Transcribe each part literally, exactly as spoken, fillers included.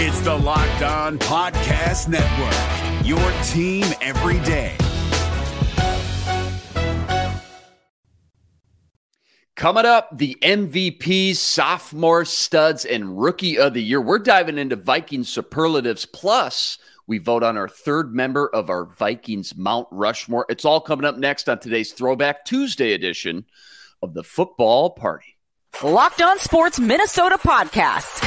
It's the Locked On Podcast Network, your team every day. Coming up, the M V Ps, sophomore studs, and rookie of the year. We're diving into Viking superlatives. Plus, we vote on our third member of our Vikings Mount Rushmore. It's all coming up next on today's Throwback Tuesday edition of the Football Party. Locked On Sports Minnesota podcast.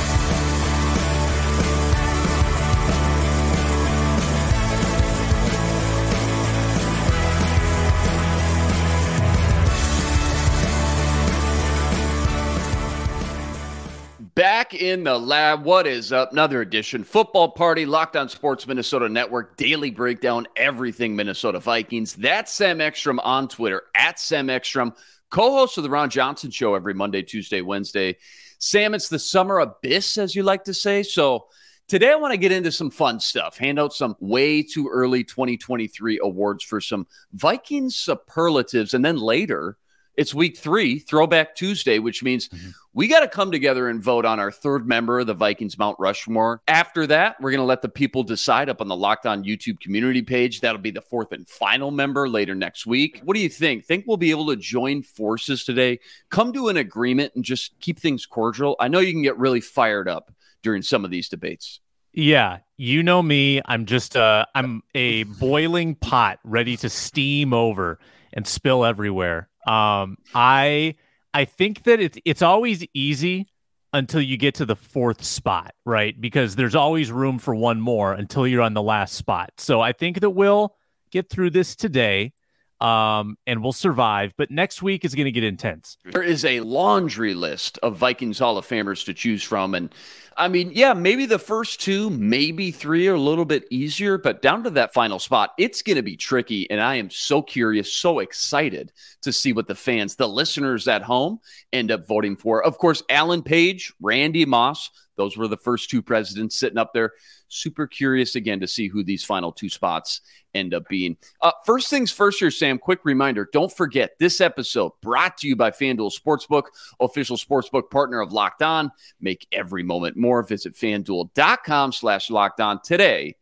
Back in the lab. What is up? Another edition. Football Party, Locked On Sports Minnesota Network, daily breakdown, everything Minnesota Vikings. That's Sam Ekstrom on Twitter, at Sam Ekstrom, co-host of the Ron Johnson Show every Monday, Tuesday, Wednesday. Sam, it's the summer abyss, as you like to say. So today I want to get into some fun stuff, hand out some way too early twenty twenty-three awards for some Vikings superlatives, and then later, it's week three, Throwback Tuesday, which means mm-hmm. we got to come together and vote on our third member of the Vikings Mount Rushmore. After that, we're going to let the people decide up on the Locked On YouTube community page. That'll be the fourth and final member later next week. What do you think? Think we'll be able to join forces today, come to an agreement, and just keep things cordial? I know you can get really fired up during some of these debates. Yeah, you know me. I'm just uh, I'm a boiling pot ready to steam over and spill everywhere. Um, I, I think that it's, it's always easy until you get to the fourth spot, right? Because there's always room for one more until you're on the last spot. So I think that we'll get through this today, um, and we'll survive, but next week is going to get intense. There is a laundry list of Vikings Hall of Famers to choose from. And I mean, yeah, maybe the first two, maybe three are a little bit easier, but down to that final spot, it's going to be tricky. And I am so curious, so excited to see what the fans, the listeners at home end up voting for. Of course, Alan Page, Randy Moss, those were the first two presidents sitting up there. Super curious again to see who these final two spots end up being. Uh, first things first here, Sam, quick reminder. Don't forget this episode brought to you by FanDuel Sportsbook, official sportsbook partner of Locked On. Make every moment more. Or visit FanDuel.com slash locked on today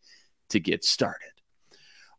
to get started.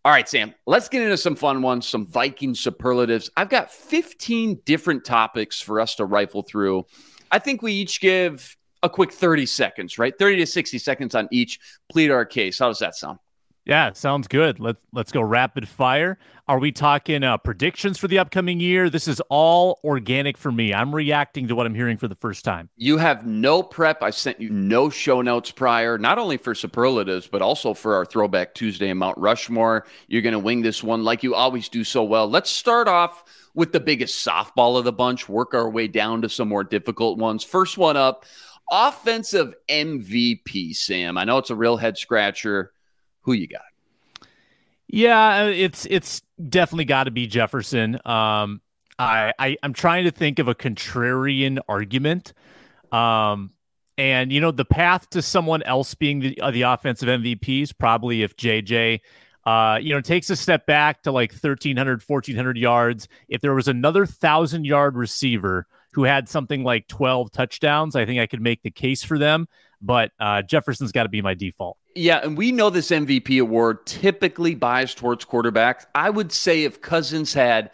All right, Sam, let's get into some fun ones, some Viking superlatives. I've got fifteen different topics for us to rifle through. I think we each give a quick thirty seconds, right? thirty to sixty seconds on each. Plead our case. How does that sound? Yeah, sounds good. Let's, let's go rapid fire. Are we talking uh, predictions for the upcoming year? This is all organic for me. I'm reacting to what I'm hearing for the first time. You have no prep. I sent you no show notes prior, not only for superlatives, but also for our Throwback Tuesday in Mount Rushmore. You're going to wing this one like you always do so well. Let's start off with the biggest softball of the bunch, work our way down to some more difficult ones. First one up, offensive M V P, Sam. I know it's a real head-scratcher. Who you got? Yeah, it's it's definitely got to be Jefferson. Um, I, I I'm trying to think of a contrarian argument, um, and you know the path to someone else being the uh, the offensive M V P is probably if J J, uh, you know, takes a step back to like thirteen hundred, fourteen hundred yards. If there was another thousand yard receiver who had something like twelve touchdowns, I think I could make the case for them. But uh, Jefferson's got to be my default. Yeah, and we know this M V P award typically biased towards quarterbacks. I would say if Cousins had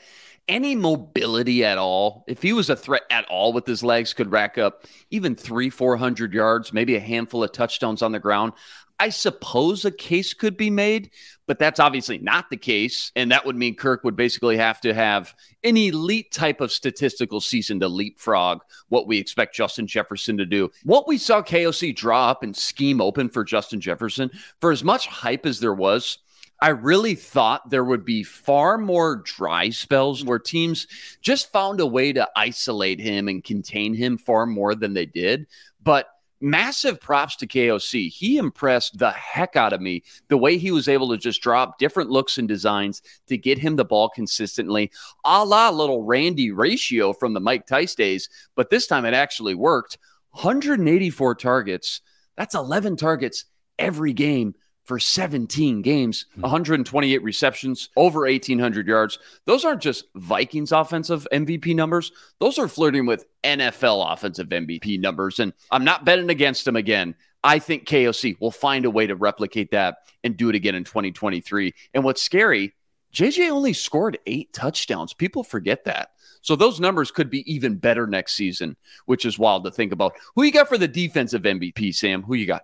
any mobility at all, if he was a threat at all with his legs, could rack up even three, four hundred yards, maybe a handful of touchdowns on the ground, I suppose a case could be made, but that's obviously not the case. And that would mean Kirk would basically have to have an elite type of statistical season to leapfrog what we expect Justin Jefferson to do. What we saw K O C draw up and scheme open for Justin Jefferson, for as much hype as there was, I really thought there would be far more dry spells where teams just found a way to isolate him and contain him far more than they did. But massive props to K O C. He impressed the heck out of me, the way he was able to just drop different looks and designs to get him the ball consistently, a la little Randy ratio from the Mike Tice days, but this time it actually worked. one hundred eighty-four targets. That's eleven targets every game for seventeen games, one hundred twenty-eight receptions, over eighteen hundred yards. Those aren't just Vikings offensive M V P numbers. Those are flirting with N F L offensive M V P numbers, and I'm not betting against him again. I think K O C will find a way to replicate that and do it again in twenty twenty-three. And what's scary, J J only scored eight touchdowns. People forget that. So those numbers could be even better next season, which is wild to think about. Who you got for the defensive M V P, Sam? Who you got?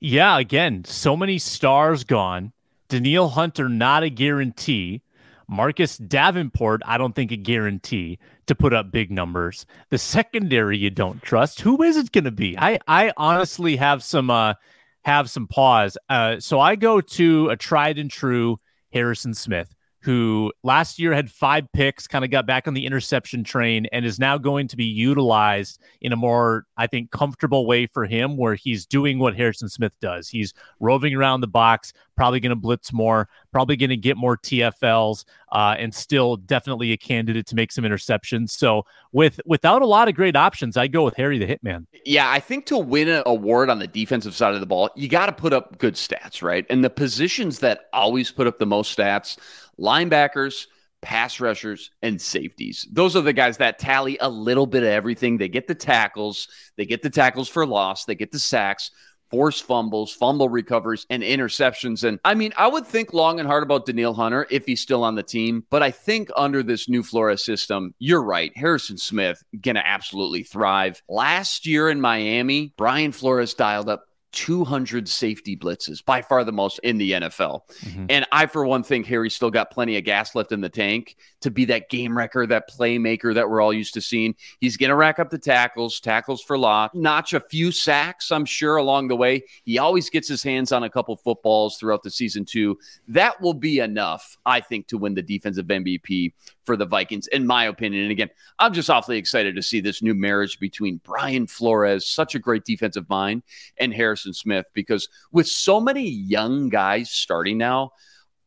Yeah, again, so many stars gone. Danielle Hunter, not a guarantee. Marcus Davenport, I don't think a guarantee to put up big numbers. The secondary you don't trust. Who is it going to be? I, I honestly have some uh, have some pause. Uh, so I go to a tried and true Harrison Smith, who last year had five picks, kind of got back on the interception train, and is now going to be utilized in a more, I think, comfortable way for him, where he's doing what Harrison Smith does. He's roving around the box, probably going to blitz more, probably going to get more T F Ls, uh, and still definitely a candidate to make some interceptions. So with without a lot of great options, I go with Harry the Hitman. Yeah, I think to win an award on the defensive side of the ball, you got to put up good stats, right? And the positions that always put up the most stats, linebackers, pass rushers, and safeties. Those are the guys that tally a little bit of everything. They get the tackles. They get the tackles for loss. They get the sacks, force fumbles, fumble recoveries, and interceptions. And I mean, I would think long and hard about Danielle Hunter if he's still on the team. But I think under this new Flores system, you're right. Harrison Smith going to absolutely thrive. Last year in Miami, Brian Flores dialed up two hundred safety blitzes, by far the most in the N F L. Mm-hmm. And I, for one, think Harry's still got plenty of gas left in the tank to be that game wrecker, that playmaker that we're all used to seeing. He's going to rack up the tackles, tackles for loss, notch a few sacks, I'm sure, along the way. He always gets his hands on a couple footballs throughout the season, too. That will be enough, I think, to win the defensive M V P for the Vikings, in my opinion. And again, I'm just awfully excited to see this new marriage between Brian Flores, such a great defensive mind, and Harrison Smith, because with so many young guys starting now,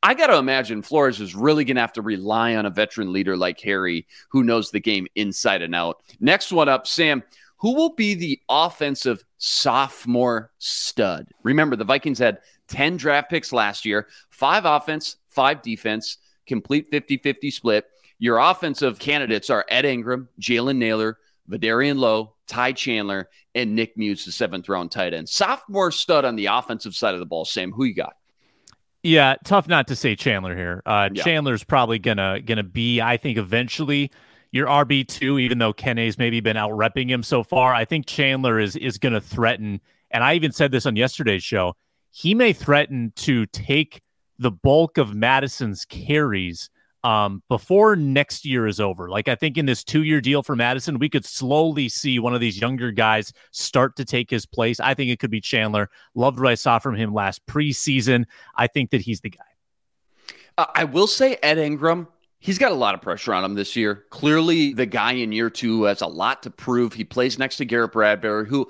I got to imagine Flores is really going to have to rely on a veteran leader like Harry, who knows the game inside and out. Next one up, Sam, who will be the offensive sophomore stud? Remember, the Vikings had ten draft picks last year, five offense, five defense, complete fifty-fifty split. Your offensive candidates are Ed Ingram, Jalen Naylor, Vidarian Lowe, Ty Chandler, and Nick Muse, the seventh-round tight end. Sophomore stud on the offensive side of the ball. Sam, who you got? Yeah, tough not to say Chandler here. Uh, yeah. Chandler's probably gonna gonna be, I think, eventually your R B two, even though Kenne's maybe been out-repping him so far. I think Chandler is is going to threaten, and I even said this on yesterday's show, he may threaten to take the bulk of Madison's carries Um, before next year is over. Like, I think in this two-year deal for Madison, we could slowly see one of these younger guys start to take his place. I think it could be Chandler. Loved what I saw from him last preseason. I think that he's the guy. Uh, I will say Ed Ingram, he's got a lot of pressure on him this year. Clearly the guy in year two has a lot to prove. He plays next to Garrett Bradbury, who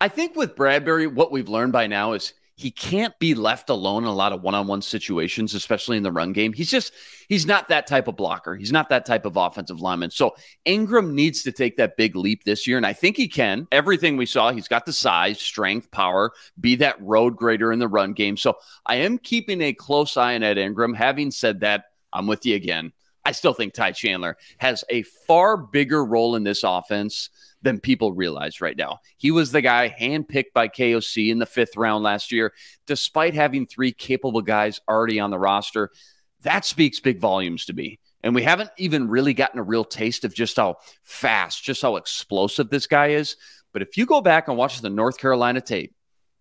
I think with Bradbury, what we've learned by now is he can't be left alone in a lot of one-on-one situations, especially in the run game. He's just, he's not that type of blocker. He's not that type of offensive lineman. So Ingram needs to take that big leap this year, and I think he can. Everything we saw, he's got the size, strength, power, be that road grader in the run game. So I am keeping a close eye on Ed Ingram. Having said that, I'm with you again. I still think Ty Chandler has a far bigger role in this offense than people realize right now. He was the guy handpicked by K O C in the fifth round last year, despite having three capable guys already on the roster. That speaks big volumes to me. And we haven't even really gotten a real taste of just how fast, just how explosive this guy is. But if you go back and watch the North Carolina tape,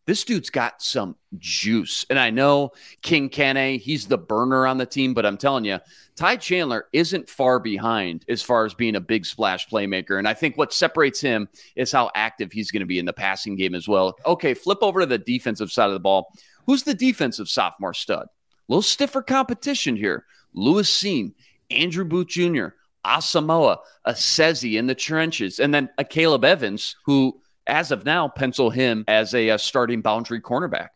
this dude's got some juice. And I know King Kane, he's the burner on the team, but I'm telling you, Ty Chandler isn't far behind as far as being a big splash playmaker. And I think what separates him is how active he's going to be in the passing game as well. Okay, flip over to the defensive side of the ball. Who's the defensive sophomore stud? A little stiffer competition here. Lewis Cine, Andrew Booth Junior, Asamoah, Asezi in the trenches, and then a Caleb Evans, who as of now, pencil him as a, a starting boundary cornerback.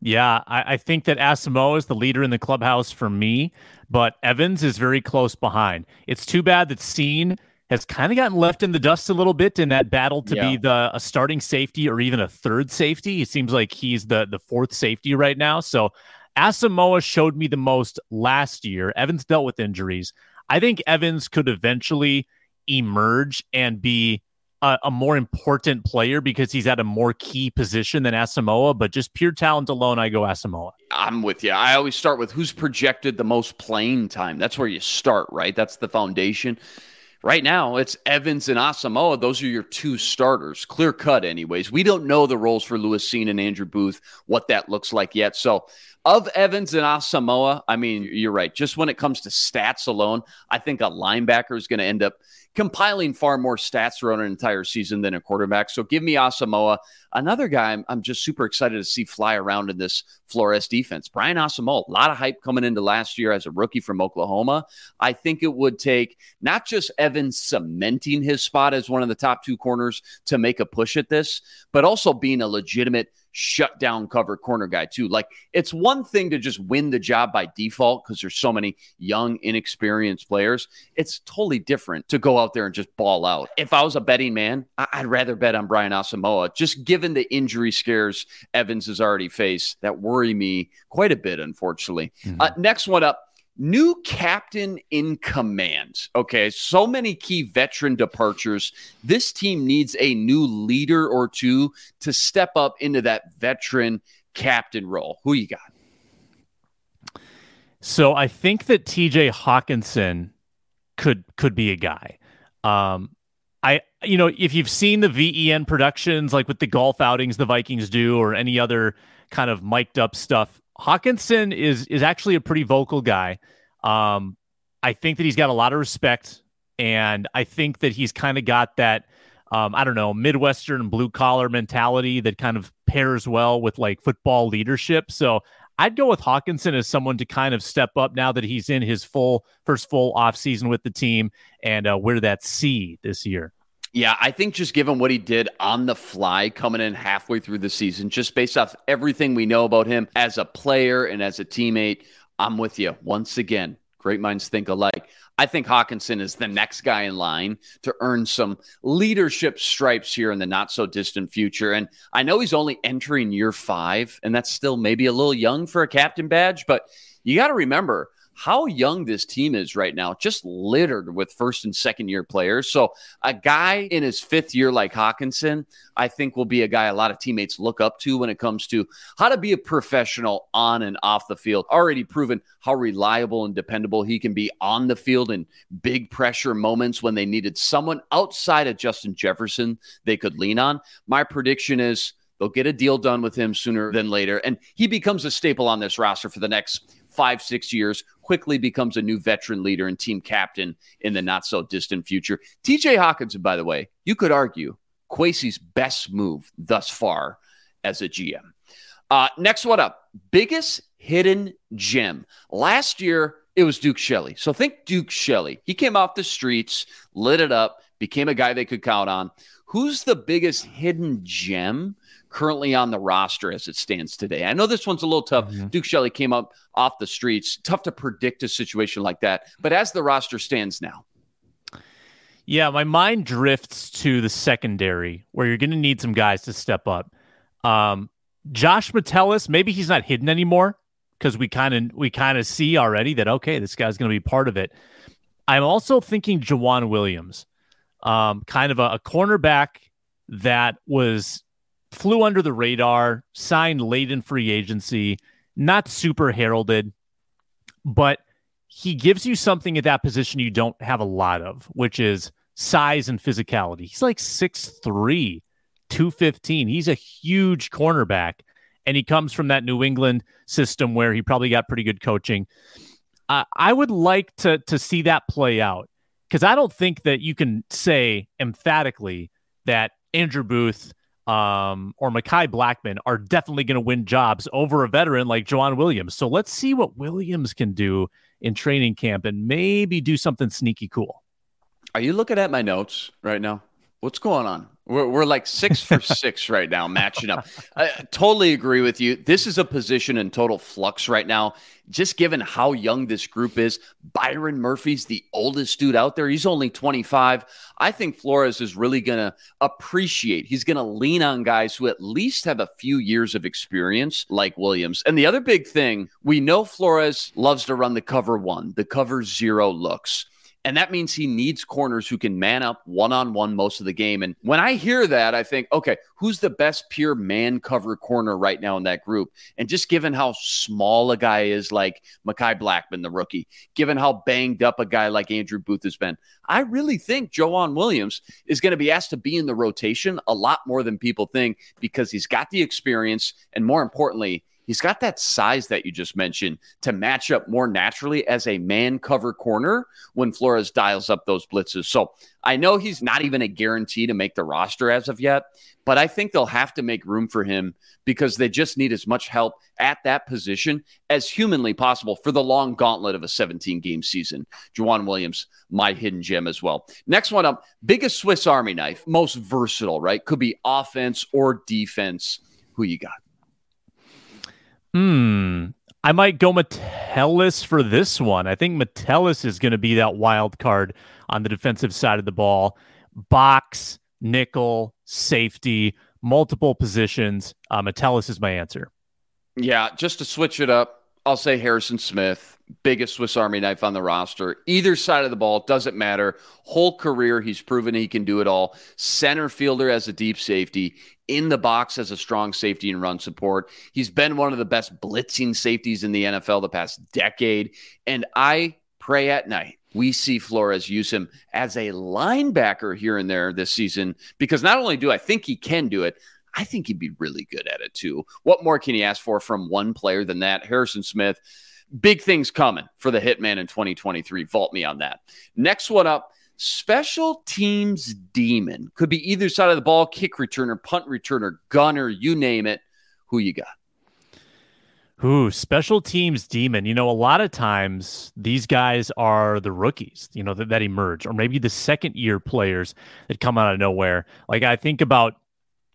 Yeah, I, I think that Asamoah is the leader in the clubhouse for me, but Evans is very close behind. It's too bad that Cine has kind of gotten left in the dust a little bit in that battle to yeah. be the a starting safety or even a third safety. It seems like he's the, the fourth safety right now. So Asamoah showed me the most last year. Evans dealt with injuries. I think Evans could eventually emerge and be a, a more important player because he's at a more key position than Asamoah, but just pure talent alone, I go Asamoah. I'm with you. I always start with who's projected the most playing time. That's where you start, right? That's the foundation. Right now, it's Evans and Asamoah. Those are your two starters. Clear cut, anyways. We don't know the roles for Lewis Cine and Andrew Booth, what that looks like yet. So, of Evans and Asamoah, I mean, you're right. Just when it comes to stats alone, I think a linebacker is going to end up compiling far more stats throughout an entire season than a quarterback. So, give me Asamoah. Another guy I'm, I'm just super excited to see fly around in this Flores defense. Brian Asamoah, a lot of hype coming into last year as a rookie from Oklahoma. I think it would take not just Evans cementing his spot as one of the top two corners to make a push at this, but also being a legitimate shutdown cover corner guy too. Like, it's one thing to just win the job by default because there's so many young, inexperienced players. It's totally different to go out there and just ball out. If I was a betting man, I- I'd rather bet on Brian Asamoah. Just give Given the injury scares Evans has already faced that worry me quite a bit, unfortunately. Mm-hmm. Uh, next one up, new captain in command. Okay, so many key veteran departures. This team needs a new leader or two to step up into that veteran captain role. Who you got? So I think that T J. Hockenson could could be a guy. Um, I, you know, if you've seen the V E N productions, like with the golf outings the Vikings do or any other kind of mic'd up stuff, Hockenson is is actually a pretty vocal guy. Um, I think that he's got a lot of respect, and I think that he's kind of got that, um, I don't know, Midwestern blue-collar mentality that kind of pairs well with, like, football leadership. So I'd go with Hockenson as someone to kind of step up now that he's in his full first full offseason with the team and uh, wear that C this year. Yeah, I think just given what he did on the fly coming in halfway through the season, just based off everything we know about him as a player and as a teammate, I'm with you. Once again, great minds think alike. I think Hockenson is the next guy in line to earn some leadership stripes here in the not-so-distant future. And I know he's only entering year five, and that's still maybe a little young for a captain badge, but you got to remember how young this team is right now, just littered with first and second year players. So a guy in his fifth year like Hockenson, I think will be a guy a lot of teammates look up to when it comes to how to be a professional on and off the field. Already proven how reliable and dependable he can be on the field in big pressure moments when they needed someone outside of Justin Jefferson they could lean on. My prediction is they'll get a deal done with him sooner than later, and he becomes a staple on this roster for the next five, six years, quickly becomes a new veteran leader and team captain in the not-so-distant future. T J. Hockenson, by the way, you could argue Kwesi's best move thus far as a G M. Uh, next one up, biggest hidden gem. Last year, it was Duke Shelley. So think Duke Shelley. He came off the streets, lit it up, became a guy they could count on. Who's the biggest hidden gem currently on the roster as it stands today? I know this one's a little tough. Mm-hmm. Duke Shelley came up off the streets. Tough to predict a situation like that. But as the roster stands now. Yeah, my mind drifts to the secondary where you're going to need some guys to step up. Um, Josh Metellus, maybe he's not hidden anymore because we kind of we kind of see already that, okay, this guy's going to be part of it. I'm also thinking Juwan Williams. Um, kind of a, a cornerback that was flew under the radar, signed late in free agency, not super heralded, but he gives you something at that position you don't have a lot of, which is size and physicality. He's like six three, two fifteen. He's a huge cornerback, and he comes from that New England system where he probably got pretty good coaching. Uh, I would like to to see that play out. Because I don't think that you can say emphatically that Andrew Booth um, or Mekhi Blackmon are definitely going to win jobs over a veteran like Juwan Williams. So let's see what Williams can do in training camp and maybe do something sneaky cool. Are you looking at my notes right now? what's going on? We're, we're like six for six right now, matching up. I totally agree with you. This is a position in total flux right now, just given how young this group is. Byron Murphy's the oldest dude out there. He's only twenty-five. I think Flores is really going to appreciate. He's going to lean on guys who at least have a few years of experience, like Williams. And the other big thing, we know Flores loves to run the cover one, the cover zero looks. And that means he needs corners who can man up one-on-one most of the game. And when I hear that, I think, okay, who's the best pure man cover corner right now in that group? And just given how small a guy is like Mekhi Blackmon, the rookie, given how banged up a guy like Andrew Booth has been, I really think Joanne Williams is going to be asked to be in the rotation a lot more than people think because he's got the experience and, more importantly, he's got that size that you just mentioned to match up more naturally as a man cover corner when Flores dials up those blitzes. So I know he's not even a guarantee to make the roster as of yet, but I think they'll have to make room for him because they just need as much help at that position as humanly possible for the long gauntlet of a seventeen-game season. Juwan Williams, my hidden gem as well. Next one up, biggest Swiss Army knife, most versatile, right? Could be offense or defense. Who you got? Hmm. I might go Metellus for this one. I think Metellus is going to be that wild card on the defensive side of the ball. Box, nickel, safety, multiple positions. Uh, Metellus is my answer. Yeah, just to switch it up, I'll say Harrison Smith, biggest Swiss Army knife on the roster. Either side of the ball, doesn't matter. Whole career, he's proven he can do it all. Center fielder as a deep safety. In the box as a strong safety and run support. He's been one of the best blitzing safeties in the N F L the past decade. And I pray at night we see Flores use him as a linebacker here and there this season because not only do I think he can do it, I think he'd be really good at it too. What more can you ask for from one player than that? Harrison Smith, big things coming for the Hitman in twenty twenty-three. Vault me on that. Next one up, special teams demon. Could be either side of the ball, kick returner, punt returner, gunner, you name it. Who you got? Ooh, special teams demon. You know, a lot of times these guys are the rookies, you know, that, that emerge, or maybe the second year players that come out of nowhere. Like I think about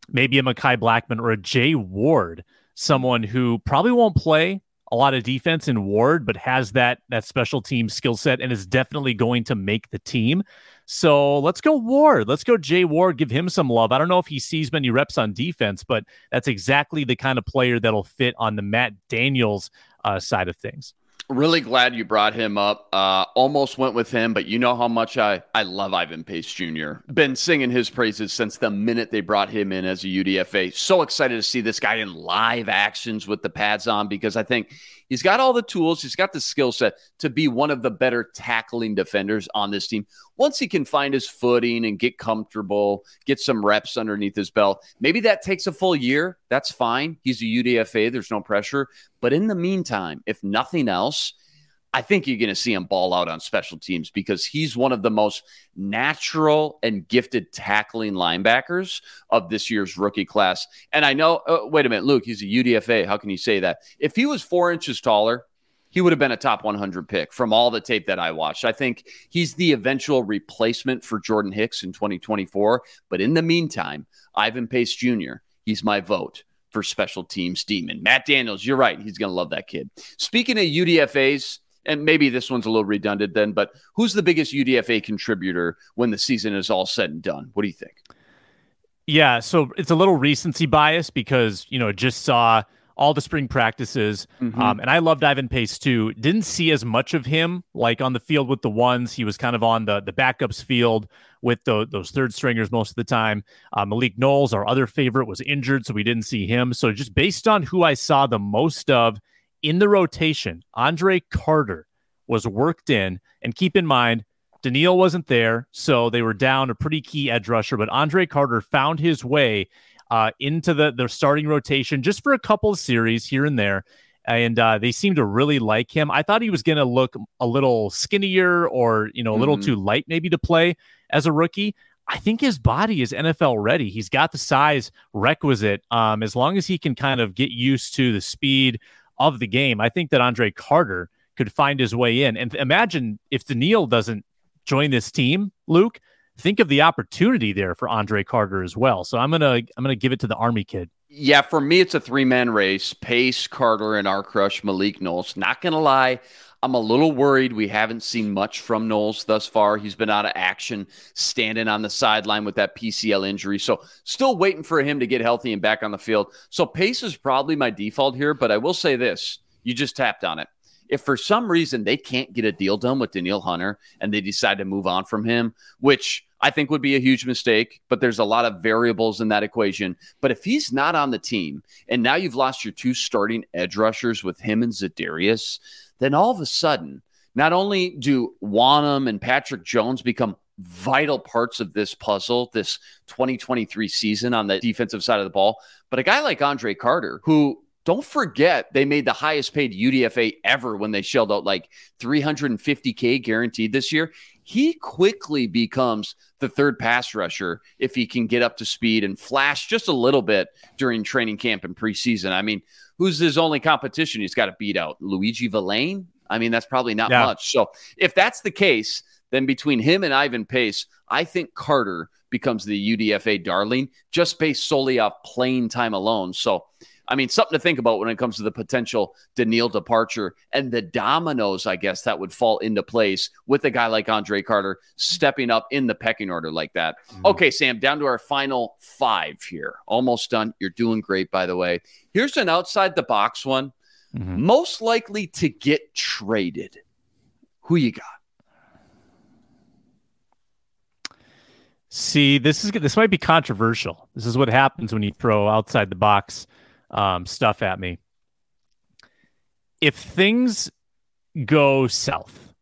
maybe a Mekhi Blackmon or a Jay Ward, someone who probably won't play a lot of defense in Ward, but has that that special team skill set and is definitely going to make the team. So let's go Ward. Let's go Jay Ward. Give him some love. I don't know if he sees many reps on defense, but that's exactly the kind of player that'll fit on the Matt Daniels uh, side of things. Really glad you brought him up. Uh, almost went with him, but you know how much I, I love Ivan Pace Junior Been singing his praises since the minute they brought him in as a U D F A. So excited to see this guy in live actions with the pads on because I think he's got all the tools. He's got the skill set to be one of the better tackling defenders on this team. Once he can find his footing and get comfortable, get some reps underneath his belt, maybe that takes a full year. That's fine. He's a U D F A. There's no pressure. But in the meantime, if nothing else, I think you're going to see him ball out on special teams because he's one of the most natural and gifted tackling linebackers of this year's rookie class. And I know, oh, wait a minute, Luke, he's a U D F A. How can you say that? If he was four inches taller, he would have been a top one hundred pick from all the tape that I watched. I think he's the eventual replacement for Jordan Hicks in twenty twenty-four. But in the meantime, Ivan Pace Junior, he's my vote for special teams demon. Matt Daniels, you're right. He's going to love that kid. Speaking of U D F As, and maybe this one's a little redundant then, but who's the biggest U D F A contributor when the season is all said and done? What do you think? Yeah, so it's a little recency bias because, you know, just saw all the spring practices. Mm-hmm. Um, and I loved Ivan Pace too. Didn't see as much of him like on the field with the ones. He was kind of on the, the backups field with the, those third stringers most of the time. Uh, Malik Knowles, our other favorite, was injured, so we didn't see him. So just based on who I saw the most of in the rotation, Andre Carter was worked in. And keep in mind, Danielle wasn't there, so they were down a pretty key edge rusher. But Andre Carter found his way Uh, into the, the starting rotation just for a couple of series here and there. And uh, they seem to really like him. I thought he was going to look a little skinnier or, you know, a little mm-hmm. too light maybe to play as a rookie. I think his body is N F L ready. He's got the size requisite. Um, as long as he can kind of get used to the speed of the game, I think that Andre Carter could find his way in. And imagine if Danielle doesn't join this team, Luke, think of the opportunity there for Andre Carter as well. So I'm going to I'm going to give it to the Army kid. Yeah, for me, it's a three-man race. Pace, Carter, and our crush, Malik Knowles. Not going to lie, I'm a little worried we haven't seen much from Knowles thus far. He's been out of action, standing on the sideline with that P C L injury. So still waiting for him to get healthy and back on the field. So Pace is probably my default here, but I will say this. You just tapped on it. If for some reason they can't get a deal done with Danielle Hunter and they decide to move on from him, which I think would be a huge mistake, but there's a lot of variables in that equation. But if he's not on the team and now you've lost your two starting edge rushers with him and Zadarius, then all of a sudden, not only do Wanham and Patrick Jones become vital parts of this puzzle, this twenty twenty-three season on the defensive side of the ball, but a guy like Andre Carter, who... Don't forget, they made the highest paid U D F A ever when they shelled out like three hundred fifty thousand guaranteed this year. He quickly becomes the third pass rusher if he can get up to speed and flash just a little bit during training camp and preseason. I mean, who's his only competition he's got to beat out? Luigi Villain? I mean, that's probably not yeah. much. So if that's the case, then between him and Ivan Pace, I think Carter becomes the U D F A darling just based solely off playing time alone. So I mean, something to think about when it comes to the potential Danielle departure and the dominoes, I guess, that would fall into place with a guy like Andre Carter stepping up in the pecking order like that. Mm-hmm. Okay, Sam, down to our final five here. Almost done. You're doing great, by the way. Here's an outside-the-box one. Mm-hmm. Most likely to get traded. Who you got? See, this is this might be controversial. This is what happens when you throw outside-the-box Um, stuff at me. If things go south,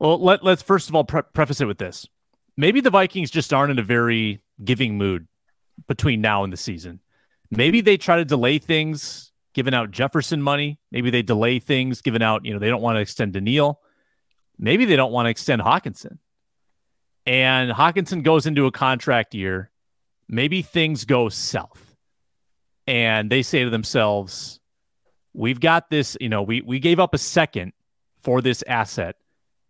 well, let, let's first of all pre- preface it with this. Maybe the Vikings just aren't in a very giving mood between now and the season. Maybe they try to delay things, giving out Jefferson money. Maybe they delay things, giving out, you know, they don't want to extend Danielle. Maybe they don't want to extend Hockenson. And Hockenson goes into a contract year. Maybe things go south. And they say to themselves, we've got this, you know, we we gave up a second for this asset.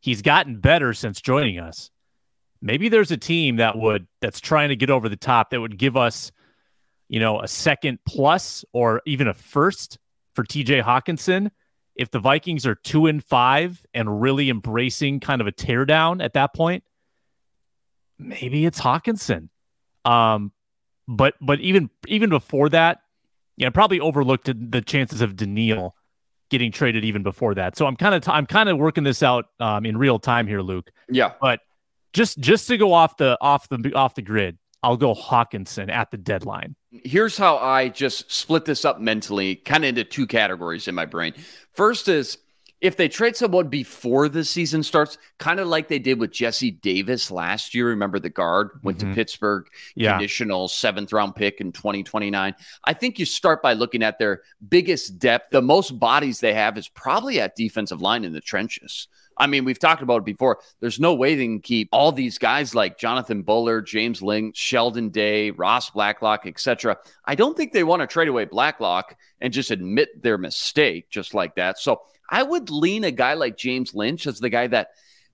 He's gotten better since joining us. Maybe there's a team that would that's trying to get over the top that would give us, you know, a second plus or even a first for T J Hockenson if the Vikings are two and five and really embracing kind of a teardown at that point. Maybe it's Hockenson. Um, but but even even before that, yeah, I probably overlooked the chances of Danielle getting traded even before that. So I'm kind of t- I'm kind of working this out um, in real time here, Luke. Yeah. But just just to go off the off the off the grid, I'll go Hockenson at the deadline. Here's how I just split this up mentally, kind of into two categories in my brain. First is if they trade someone before the season starts, kind of like they did with Jesse Davis last year. Remember the guard went mm-hmm. to Pittsburgh, yeah. conditional seventh round pick in twenty twenty-nine. I think you start by looking at their biggest depth. The most bodies they have is probably at defensive line in the trenches. I mean, we've talked about it before. There's no way they can keep all these guys like Jonathan Buller, James Ling, Sheldon Day, Ross Blacklock, et cetera. I don't think they want to trade away Blacklock and just admit their mistake just like that. So I would lean a guy like James Lynch as the guy that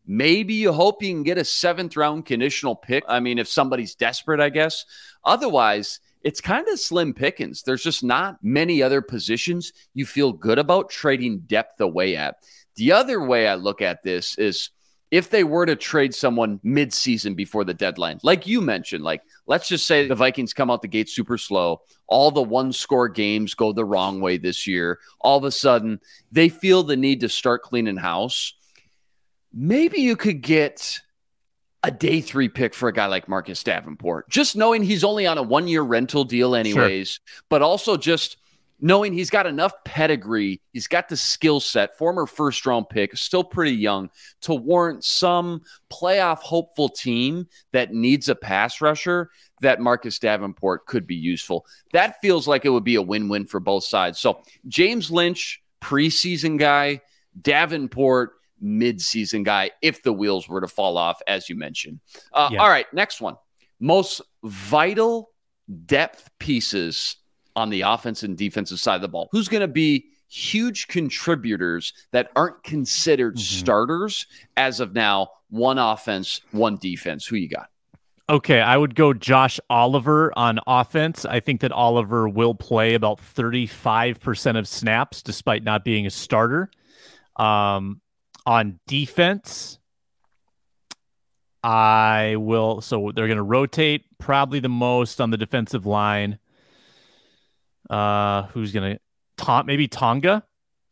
maybe you hope you can get a seventh round conditional pick. I mean, if somebody's desperate, I guess. Otherwise, it's kind of slim pickings. There's just not many other positions you feel good about trading depth away at. The other way I look at this is if they were to trade someone mid-season before the deadline, like you mentioned, like let's just say the Vikings come out the gate super slow. All the one-score games go the wrong way this year. All of a sudden, they feel the need to start cleaning house. Maybe you could get a day three pick for a guy like Marcus Davenport, just knowing he's only on a one-year rental deal anyways, sure. but also just knowing he's got enough pedigree, he's got the skill set, former first-round pick, still pretty young, to warrant some playoff hopeful team that needs a pass rusher, that Marcus Davenport could be useful. That feels like it would be a win-win for both sides. So James Lynch, preseason guy, Davenport, midseason guy, if the wheels were to fall off, as you mentioned. Uh, yeah. All right, next one. Most vital depth pieces on the offense and defensive side of the ball. Who's going to be huge contributors that aren't considered mm-hmm. starters as of now. One offense, one defense. Who you got? Okay, I would go Josh Oliver on offense. I think that Oliver will play about thirty-five percent of snaps, despite not being a starter. Um, on defense, I will. So they're going to rotate probably the most on the defensive line. Uh, who's going to? Maybe Tonga.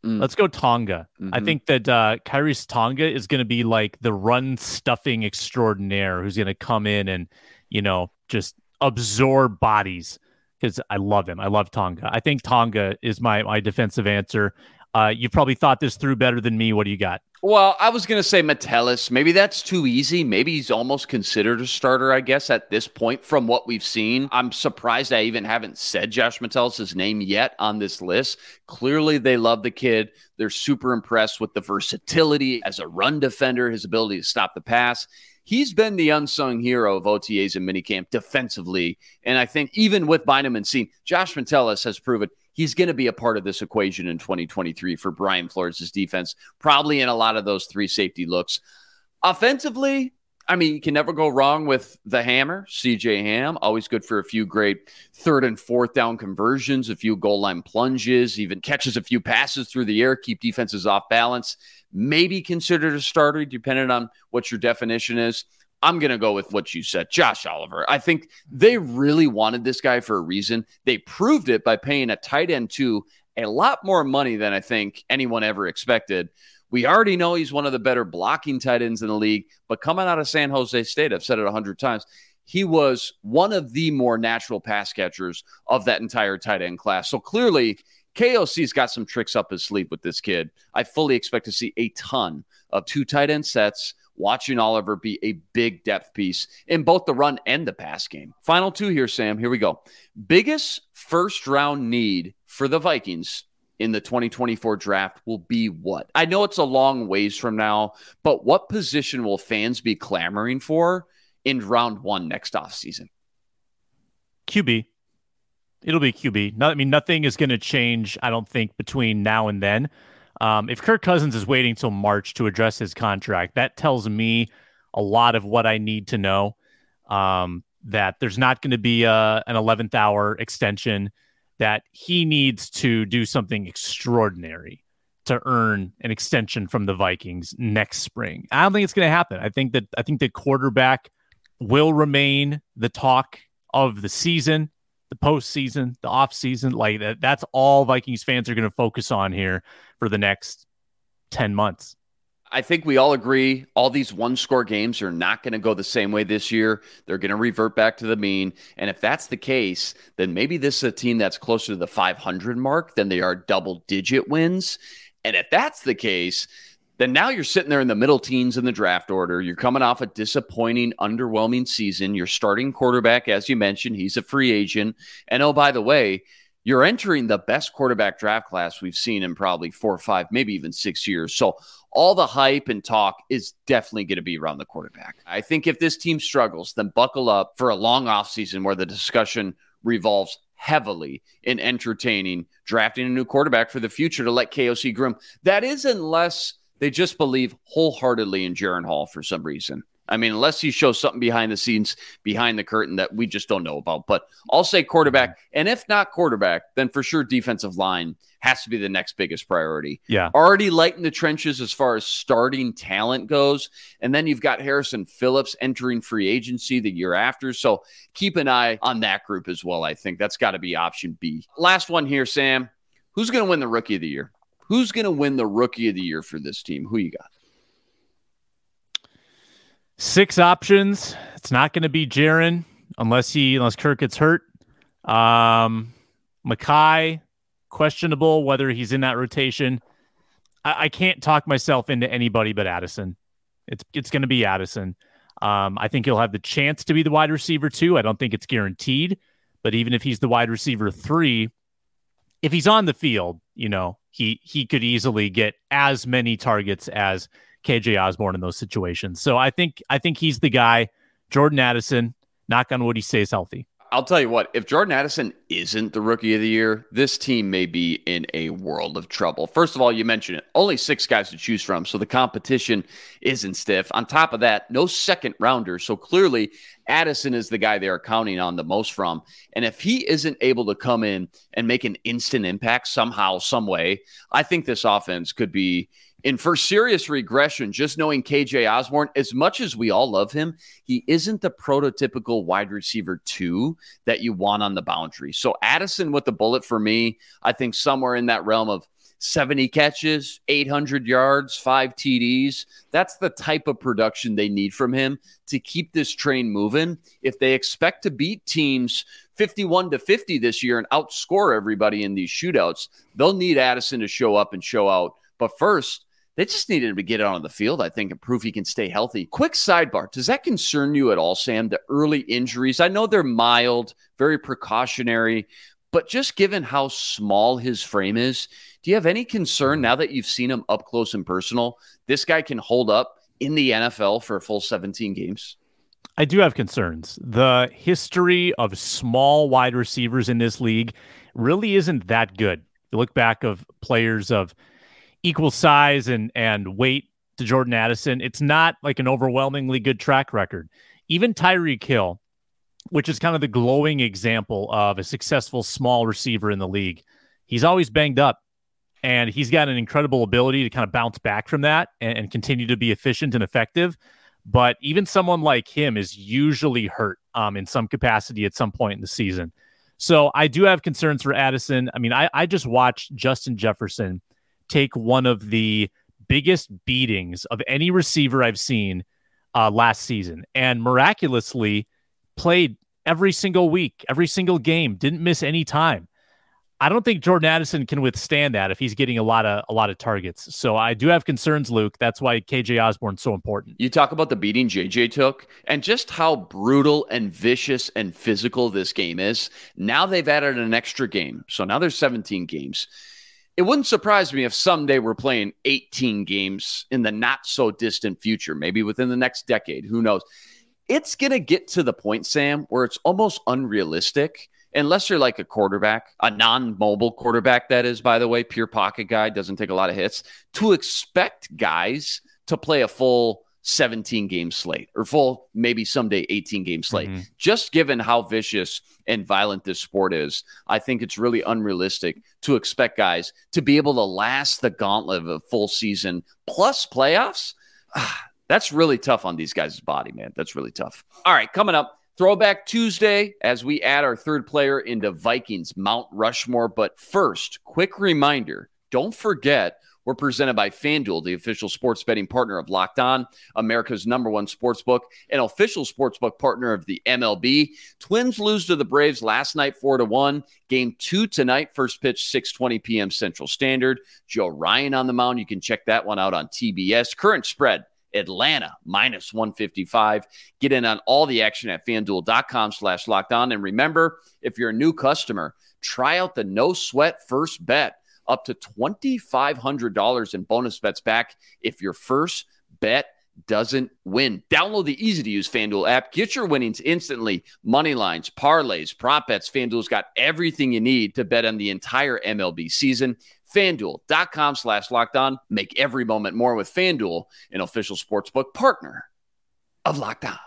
Mm. Let's go Tonga. Mm-hmm. I think that uh, Kairis Tonga is going to be like the run stuffing extraordinaire who's going to come in and, you know, just absorb bodies because I love him. I love Tonga. I think Tonga is my, my defensive answer. Uh, you probably thought this through better than me. What do you got? Well, I was going to say Metellus. Maybe that's too easy. Maybe he's almost considered a starter, I guess, at this point from what we've seen. I'm surprised I even haven't said Josh Metellus' name yet on this list. Clearly, they love the kid. They're super impressed with the versatility as a run defender, his ability to stop the pass. He's been the unsung hero of O T As and minicamp defensively. And I think even with Bynum and Cine, Josh Metellus has proven he's going to be a part of this equation in twenty twenty-three for Brian Flores' defense, probably in a lot of those three safety looks. Offensively, I mean, you can never go wrong with the hammer, C J Ham, always good for a few great third and fourth down conversions, a few goal line plunges, even catches a few passes through the air, keep defenses off balance, maybe considered a starter depending on what your definition is. I'm going to go with what you said, Josh Oliver. I think they really wanted this guy for a reason. They proved it by paying a tight end to a lot more money than I think anyone ever expected. We already know he's one of the better blocking tight ends in the league, but coming out of San Jose State, I've said it a hundred times, he was one of the more natural pass catchers of that entire tight end class. So clearly, K O C's got some tricks up his sleeve with this kid. I fully expect to see a ton of two tight end sets, watching Oliver be a big depth piece in both the run and the pass game. Final two here, Sam. Here we go. Biggest first-round need for the Vikings in the twenty twenty-four draft will be what? I know it's a long ways from now, but what position will fans be clamoring for in round one next offseason? Q B. It'll be Q B. No, I mean, nothing is going to change, I don't think, between now and then. Um, if Kirk Cousins is waiting till March to address his contract, that tells me a lot of what I need to know, um, that there's not going to be a, an eleventh hour extension, that he needs to do something extraordinary to earn an extension from the Vikings next spring. I don't think it's going to happen. I think that I think the quarterback will remain the talk of the season, the postseason, the offseason. Like that, that's all Vikings fans are going to focus on here for the next ten months. I think we all agree all these one-score games are not going to go the same way this year. They're going to revert back to the mean. And if that's the case, then maybe this is a team that's closer to the five hundred mark than they are double-digit wins. And if that's the case, then now you're sitting there in the middle teens in the draft order. You're coming off a disappointing, underwhelming season. You're starting quarterback, as you mentioned. He's a free agent. And oh, by the way, you're entering the best quarterback draft class we've seen in probably four or five, maybe even six years. So all the hype and talk is definitely going to be around the quarterback. I think if this team struggles, then buckle up for a long offseason where the discussion revolves heavily in entertaining drafting a new quarterback for the future to let K O C groom. That is unless they just believe wholeheartedly in Jaron Hall for some reason. I mean, unless he shows something behind the scenes, behind the curtain that we just don't know about. But I'll say quarterback. And if not quarterback, then for sure defensive line has to be the next biggest priority. Yeah. Already light in the trenches as far as starting talent goes. And then you've got Harrison Phillips entering free agency the year after. So keep an eye on that group as well, I think. That's got to be option B. Last one here, Sam. Who's going to win the Rookie of the Year? Who's going to win the Rookie of the Year for this team? Who you got? Six options. It's not going to be Jaron unless he unless Kirk gets hurt. Um, Mekhi, questionable whether he's in that rotation. I, I can't talk myself into anybody but Addison. It's it's going to be Addison. Um, I think he'll have the chance to be the wide receiver too. I don't think it's guaranteed, but even if he's the wide receiver three, if he's on the field, you know he he could easily get as many targets as K J. Osborne in those situations. So I think I think he's the guy. Jordan Addison, knock on wood, he stays healthy. I'll tell you what, if Jordan Addison isn't the rookie of the year, this team may be in a world of trouble. First of all, you mentioned it, only six guys to choose from, so the competition isn't stiff. On top of that, no second rounder, so clearly Addison is the guy they are counting on the most from. And if he isn't able to come in and make an instant impact somehow, some way, I think this offense could be in for serious regression. Just knowing K J. Osborne, as much as we all love him, he isn't the prototypical wide receiver two that you want on the boundary. So Addison with the bullet for me, I think somewhere in that realm of seventy catches, eight hundred yards, five T Ds. That's the type of production they need from him to keep this train moving. If they expect to beat teams fifty-one to fifty this year and outscore everybody in these shootouts, they'll need Addison to show up and show out. But first, they just needed him to get out on the field, I think, and prove he can stay healthy. Quick sidebar. Does that concern you at all, Sam, the early injuries? I know they're mild, very precautionary, but just given how small his frame is, do you have any concern now that you've seen him up close and personal? This guy can hold up in the N F L for a full seventeen games. I do have concerns. The history of small wide receivers in this league really isn't that good. You look back of players of equal size and, and weight to Jordan Addison, it's not like an overwhelmingly good track record. Even Tyreek Hill, which is kind of the glowing example of a successful small receiver in the league, he's always banged up, and he's got an incredible ability to kind of bounce back from that and, and continue to be efficient and effective. But even someone like him is usually hurt um, in some capacity at some point in the season. So I do have concerns for Addison. I mean, I, I just watched Justin Jefferson take one of the biggest beatings of any receiver I've seen uh, last season, and miraculously played every single week, every single game, didn't miss any time. I don't think Jordan Addison can withstand that if he's getting a lot of a lot of targets. So I do have concerns, Luke. That's why K J. Osborne's so important. You talk about the beating J J took and just how brutal and vicious and physical this game is. Now they've added an extra game. So now there's seventeen games. It wouldn't surprise me if someday we're playing eighteen games in the not-so-distant future, maybe within the next decade. Who knows? It's going to get to the point, Sam, where it's almost unrealistic, unless you're like a quarterback, a non-mobile quarterback, that is, by the way, pure pocket guy, doesn't take a lot of hits, to expect guys to play a full seventeen-game slate or full, maybe someday, eighteen-game slate. Mm-hmm. Just given how vicious and violent this sport is, I think it's really unrealistic to expect guys to be able to last the gauntlet of a full season plus playoffs. That's really tough on these guys' body, man. That's really tough. All right, coming up, Throwback Tuesday as we add our third player into Vikings Mount Rushmore. But first, quick reminder, don't forget, we're presented by FanDuel, the official sports betting partner of Locked On, America's number one sportsbook, and official sportsbook partner of the M L B. Twins lose to the Braves last night four to one. Game two tonight, first pitch, six twenty p.m. Central Standard. Joe Ryan on the mound. You can check that one out on T B S. Current spread, Atlanta, minus one fifty-five. Get in on all the action at FanDuel.com slash Locked On. And remember, if you're a new customer, try out the No Sweat First Bet. Up to twenty-five hundred dollars in bonus bets back if your first bet doesn't win. Download the easy-to-use FanDuel app. Get your winnings instantly. Money lines, parlays, prop bets. FanDuel's got everything you need to bet on the entire M L B season. FanDuel.com slash Locked On. Make every moment more with FanDuel, an official sportsbook partner of Locked On.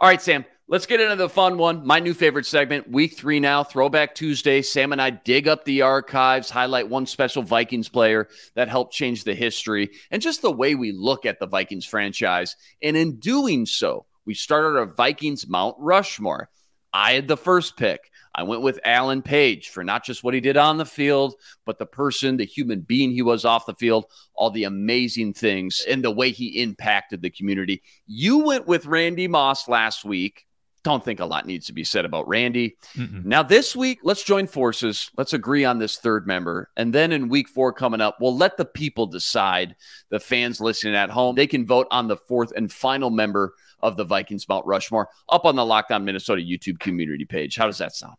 All right, Sam. Let's get into the fun one, my new favorite segment, week three now, Throwback Tuesday. Sam and I dig up the archives, highlight one special Vikings player that helped change the history and just the way we look at the Vikings franchise. And in doing so, we started our Vikings Mount Rushmore. I had the first pick. I went with Alan Page for not just what he did on the field, but the person, the human being he was off the field, all the amazing things, and the way he impacted the community. You went with Randy Moss last week. Don't think a lot needs to be said about Randy. Mm-mm. Now this week, let's join forces. Let's agree on this third member. And then in week four coming up, we'll let the people decide. The fans listening at home, they can vote on the fourth and final member of the Vikings Mount Rushmore up on the Locked On Minnesota YouTube community page. How does that sound?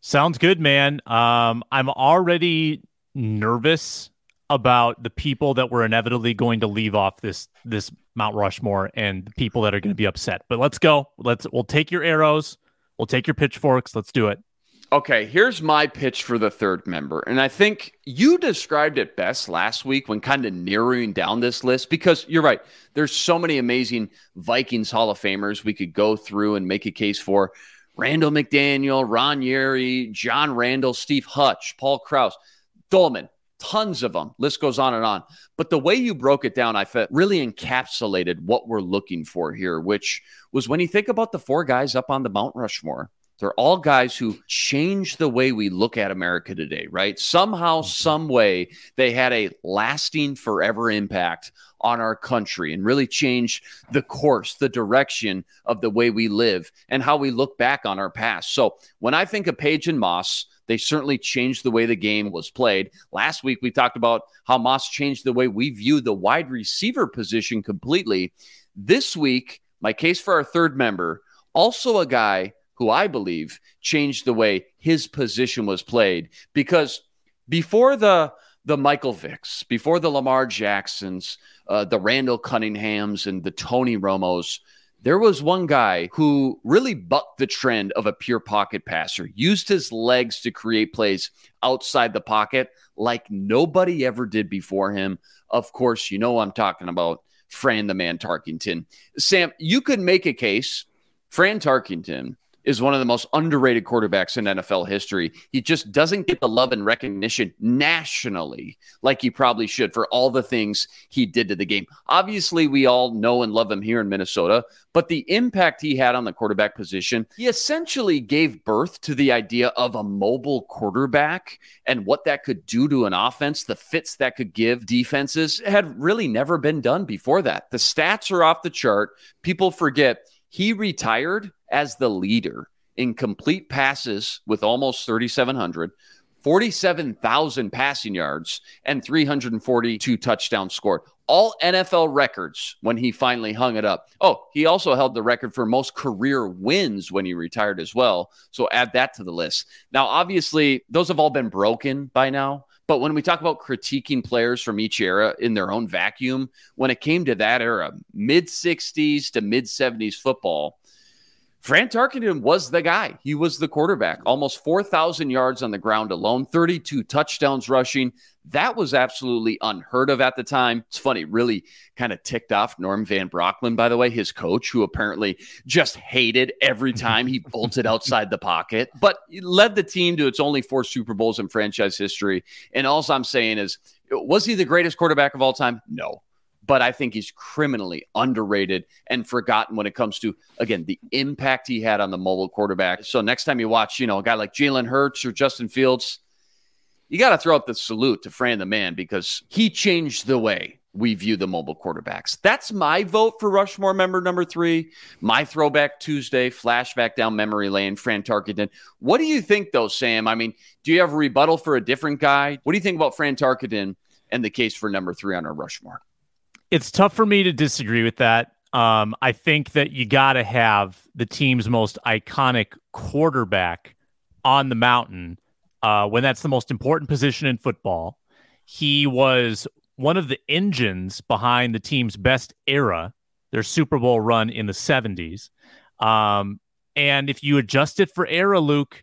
Sounds good, man. Um, I'm already nervous about the people that we're inevitably going to leave off this this Mount Rushmore and the people that are going to be upset. But let's go. Let's we'll take your arrows. We'll take your pitchforks. Let's do it. Okay, here's my pitch for the third member. And I think you described it best last week when kind of narrowing down this list, because you're right. There's so many amazing Vikings Hall of Famers we could go through and make a case for. Randall McDaniel, Ron Yeri, John Randall, Steve Hutch, Paul Krause, Dolman, tons of them. List goes on and on. But the way you broke it down, I felt really encapsulated what we're looking for here, which was when you think about the four guys up on the Mount Rushmore. They're all guys who changed the way we look at America today, right? Somehow, some way, they had a lasting forever impact on our country and really changed the course, the direction of the way we live and how we look back on our past. So when I think of Page and Moss, they certainly changed the way the game was played. Last week, we talked about how Moss changed the way we view the wide receiver position completely. This week, my case for our third member, also a guy who I believe changed the way his position was played. Because before the the Michael Vicks, before the Lamar Jacksons, uh, the Randall Cunninghams, and the Tony Romos, there was one guy who really bucked the trend of a pure pocket passer, used his legs to create plays outside the pocket like nobody ever did before him. Of course, you know I'm talking about Fran the Man Tarkington. Sam, you could make a case, Fran Tarkington is one of the most underrated quarterbacks in N F L history. He just doesn't get the love and recognition nationally like he probably should for all the things he did to the game. Obviously, we all know and love him here in Minnesota, but the impact he had on the quarterback position, he essentially gave birth to the idea of a mobile quarterback and what that could do to an offense, the fits that could give defenses had really never been done before that. The stats are off the chart. People forget he retired as the leader in complete passes with almost thirty-seven hundred, forty-seven thousand passing yards, and three hundred forty-two touchdowns scored. All N F L records when he finally hung it up. Oh, he also held the record for most career wins when he retired as well. So add that to the list. Now, obviously, those have all been broken by now. But when we talk about critiquing players from each era in their own vacuum, when it came to that era, mid-sixties to mid-seventies football, Fran Tarkington was the guy. He was the quarterback. Almost four thousand yards on the ground alone, thirty-two touchdowns rushing. That was absolutely unheard of at the time. It's funny, really kind of ticked off Norm Van Brocklin, by the way, his coach, who apparently just hated every time he bolted outside the pocket. But he led the team to its only four Super Bowls in franchise history. And all I'm saying is, was he the greatest quarterback of all time? No. But I think he's criminally underrated and forgotten when it comes to, again, the impact he had on the mobile quarterback. So next time you watch, you know, a guy like Jalen Hurts or Justin Fields, you got to throw up the salute to Fran the Man because he changed the way we view the mobile quarterbacks. That's my vote for Rushmore member number three. My Throwback Tuesday, flashback down memory lane, Fran Tarkington. What do you think, though, Sam? I mean, do you have a rebuttal for a different guy? What do you think about Fran Tarkington and the case for number three on our Rushmore? It's tough for me to disagree with that. Um, I think that you got to have the team's most iconic quarterback on the mountain uh, when that's the most important position in football. He was one of the engines behind the team's best era, their Super Bowl run in the seventies. Um, and if you adjust it for era, Luke,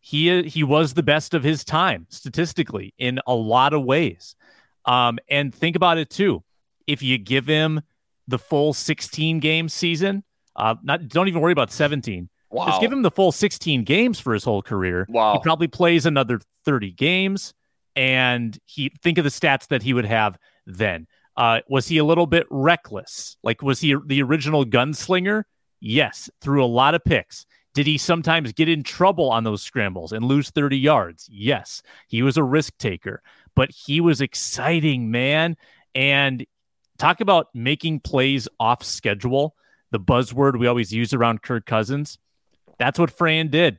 he, he was the best of his time statistically in a lot of ways. Um, and think about it, too. If you give him the full sixteen-game season, uh, not don't even worry about seventeen. Wow. Just give him the full sixteen games for his whole career. Wow. He probably plays another thirty games, and he think of the stats that he would have then. Uh, was he a little bit reckless? Like, was he the original gunslinger? Yes, threw a lot of picks. Did he sometimes get in trouble on those scrambles and lose thirty yards? Yes, he was a risk taker, but he was exciting, man, and talk about making plays off schedule, the buzzword we always use around Kirk Cousins. That's what Fran did.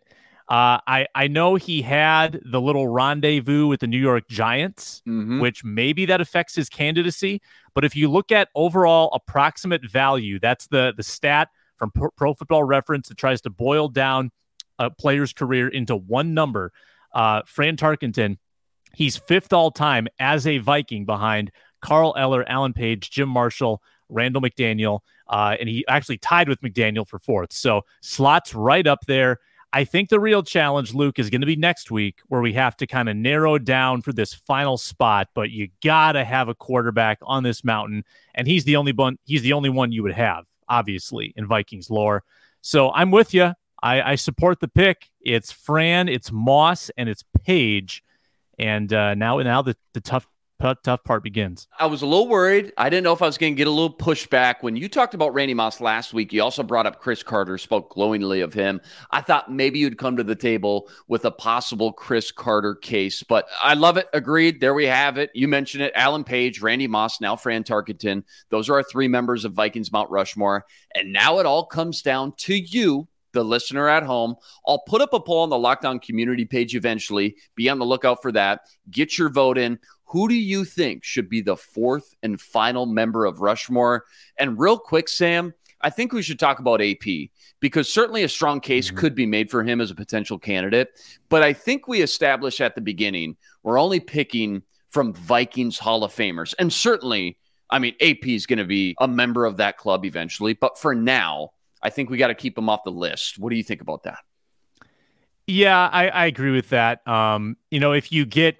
Uh, I, I know he had the little rendezvous with the New York Giants, mm-hmm. which maybe that affects his candidacy. But if you look at overall approximate value, that's the, the stat from Pro Football Reference that tries to boil down a player's career into one number. Uh, Fran Tarkington, he's fifth all time as a Viking behind Carl Eller, Alan Page, Jim Marshall, Randall McDaniel, uh, and he actually tied with McDaniel for fourth. So slots right up there. I think the real challenge, Luke, is going to be next week where we have to kind of narrow down for this final spot, but you got to have a quarterback on this mountain, and he's the only one, he's the only one you would have, obviously, in Vikings lore. So I'm with you. I, I support the pick. It's Fran, it's Moss, and it's Page, and uh, now, now the, the tough tough part begins. I was a little worried. I didn't know if I was going to get a little pushback. When you talked about Randy Moss last week, you also brought up Chris Carter, spoke glowingly of him. I thought maybe you'd come to the table with a possible Chris Carter case, but I love it. Agreed. There we have it. You mentioned it. Alan Page, Randy Moss, now Fran Tarkington. Those are our three members of Vikings Mount Rushmore. And now it all comes down to you, the listener at home. I'll put up a poll on the Locked On community page eventually. Be on the lookout for that. Get your vote in. Who do you think should be the fourth and final member of Rushmore? And real quick, Sam, I think we should talk about A P, because certainly a strong case mm-hmm. could be made for him as a potential candidate. But I think we established at the beginning, we're only picking from Vikings Hall of Famers. And certainly, I mean, A P is going to be a member of that club eventually. But for now, I think we got to keep him off the list. What do you think about that? Yeah, I, I agree with that. Um, you know, if you get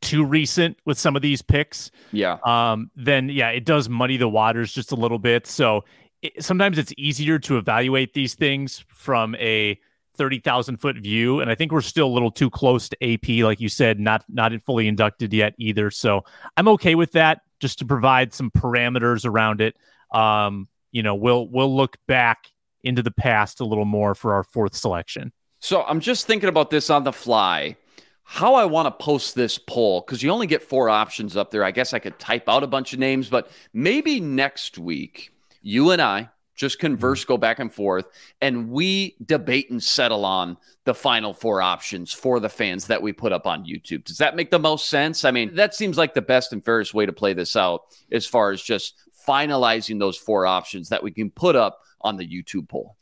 too recent with some of these picks, yeah. Um, then yeah, it does muddy the waters just a little bit. So it, sometimes it's easier to evaluate these things from a thirty thousand foot view. And I think we're still a little too close to A P, like you said, not, not fully inducted yet either. So I'm okay with that, just to provide some parameters around it. Um, you know, we'll, we'll look back into the past a little more for our fourth selection. So I'm just thinking about this on the fly, how I want to post this poll, because you only get four options up there. I guess I could type out a bunch of names, but maybe next week, you and I just converse, go back and forth, and we debate and settle on the final four options for the fans that we put up on YouTube. Does that make the most sense? I mean, that seems like the best and fairest way to play this out as far as just finalizing those four options that we can put up on the YouTube poll.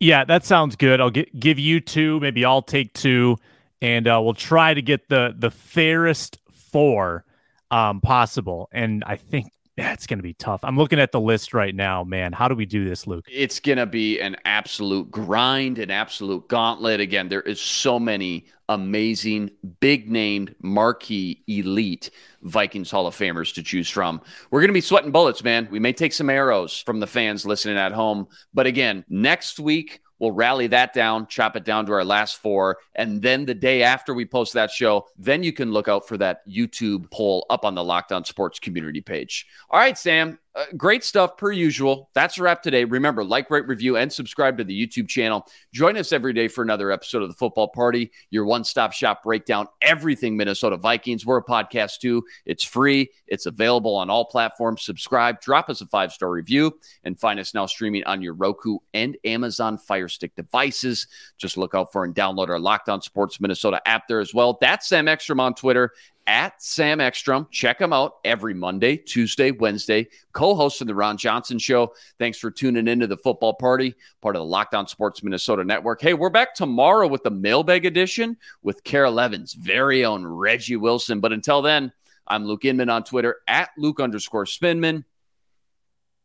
Yeah, that sounds good. I'll get, give you two, maybe I'll take two. And uh, we'll try to get the the fairest four um, possible. And I think that's going to be tough. I'm looking at the list right now, man. How do we do this, Luke? It's going to be an absolute grind, an absolute gauntlet. Again, there is so many amazing, big-named, marquee, elite Vikings Hall of Famers to choose from. We're going to be sweating bullets, man. We may take some arrows from the fans listening at home. But again, next week, we'll rally that down, chop it down to our last four, and then the day after we post that show, then you can look out for that YouTube poll up on the Locked On Sports community page. All right, Sam, uh, great stuff per usual. That's a wrap today. Remember, like, rate, review, and subscribe to the YouTube channel. Join us every day for another episode of the Football Party, your one-stop shop breakdown, everything Minnesota Vikings. We're a podcast too. It's free. It's available on all platforms. Subscribe, drop us a five-star review, and find us now streaming on your Roku and Amazon Fire Stick devices. Just look out for and download our Locked On Sports Minnesota app there as well. That's Sam Ekstrom on Twitter, at Sam Ekstrom. Check him out every Monday, Tuesday, Wednesday, co-host of the Ron Johnson Show. Thanks for tuning into the Football Party, part of the Locked On Sports Minnesota Network. Hey, we're back tomorrow with the Mailbag Edition with Carol Evans, very own Reggie Wilson. But until then, I'm Luke Inman on Twitter, at Luke underscore Spinman,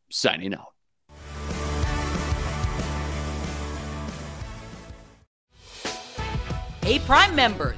signing out. Hey, Prime members,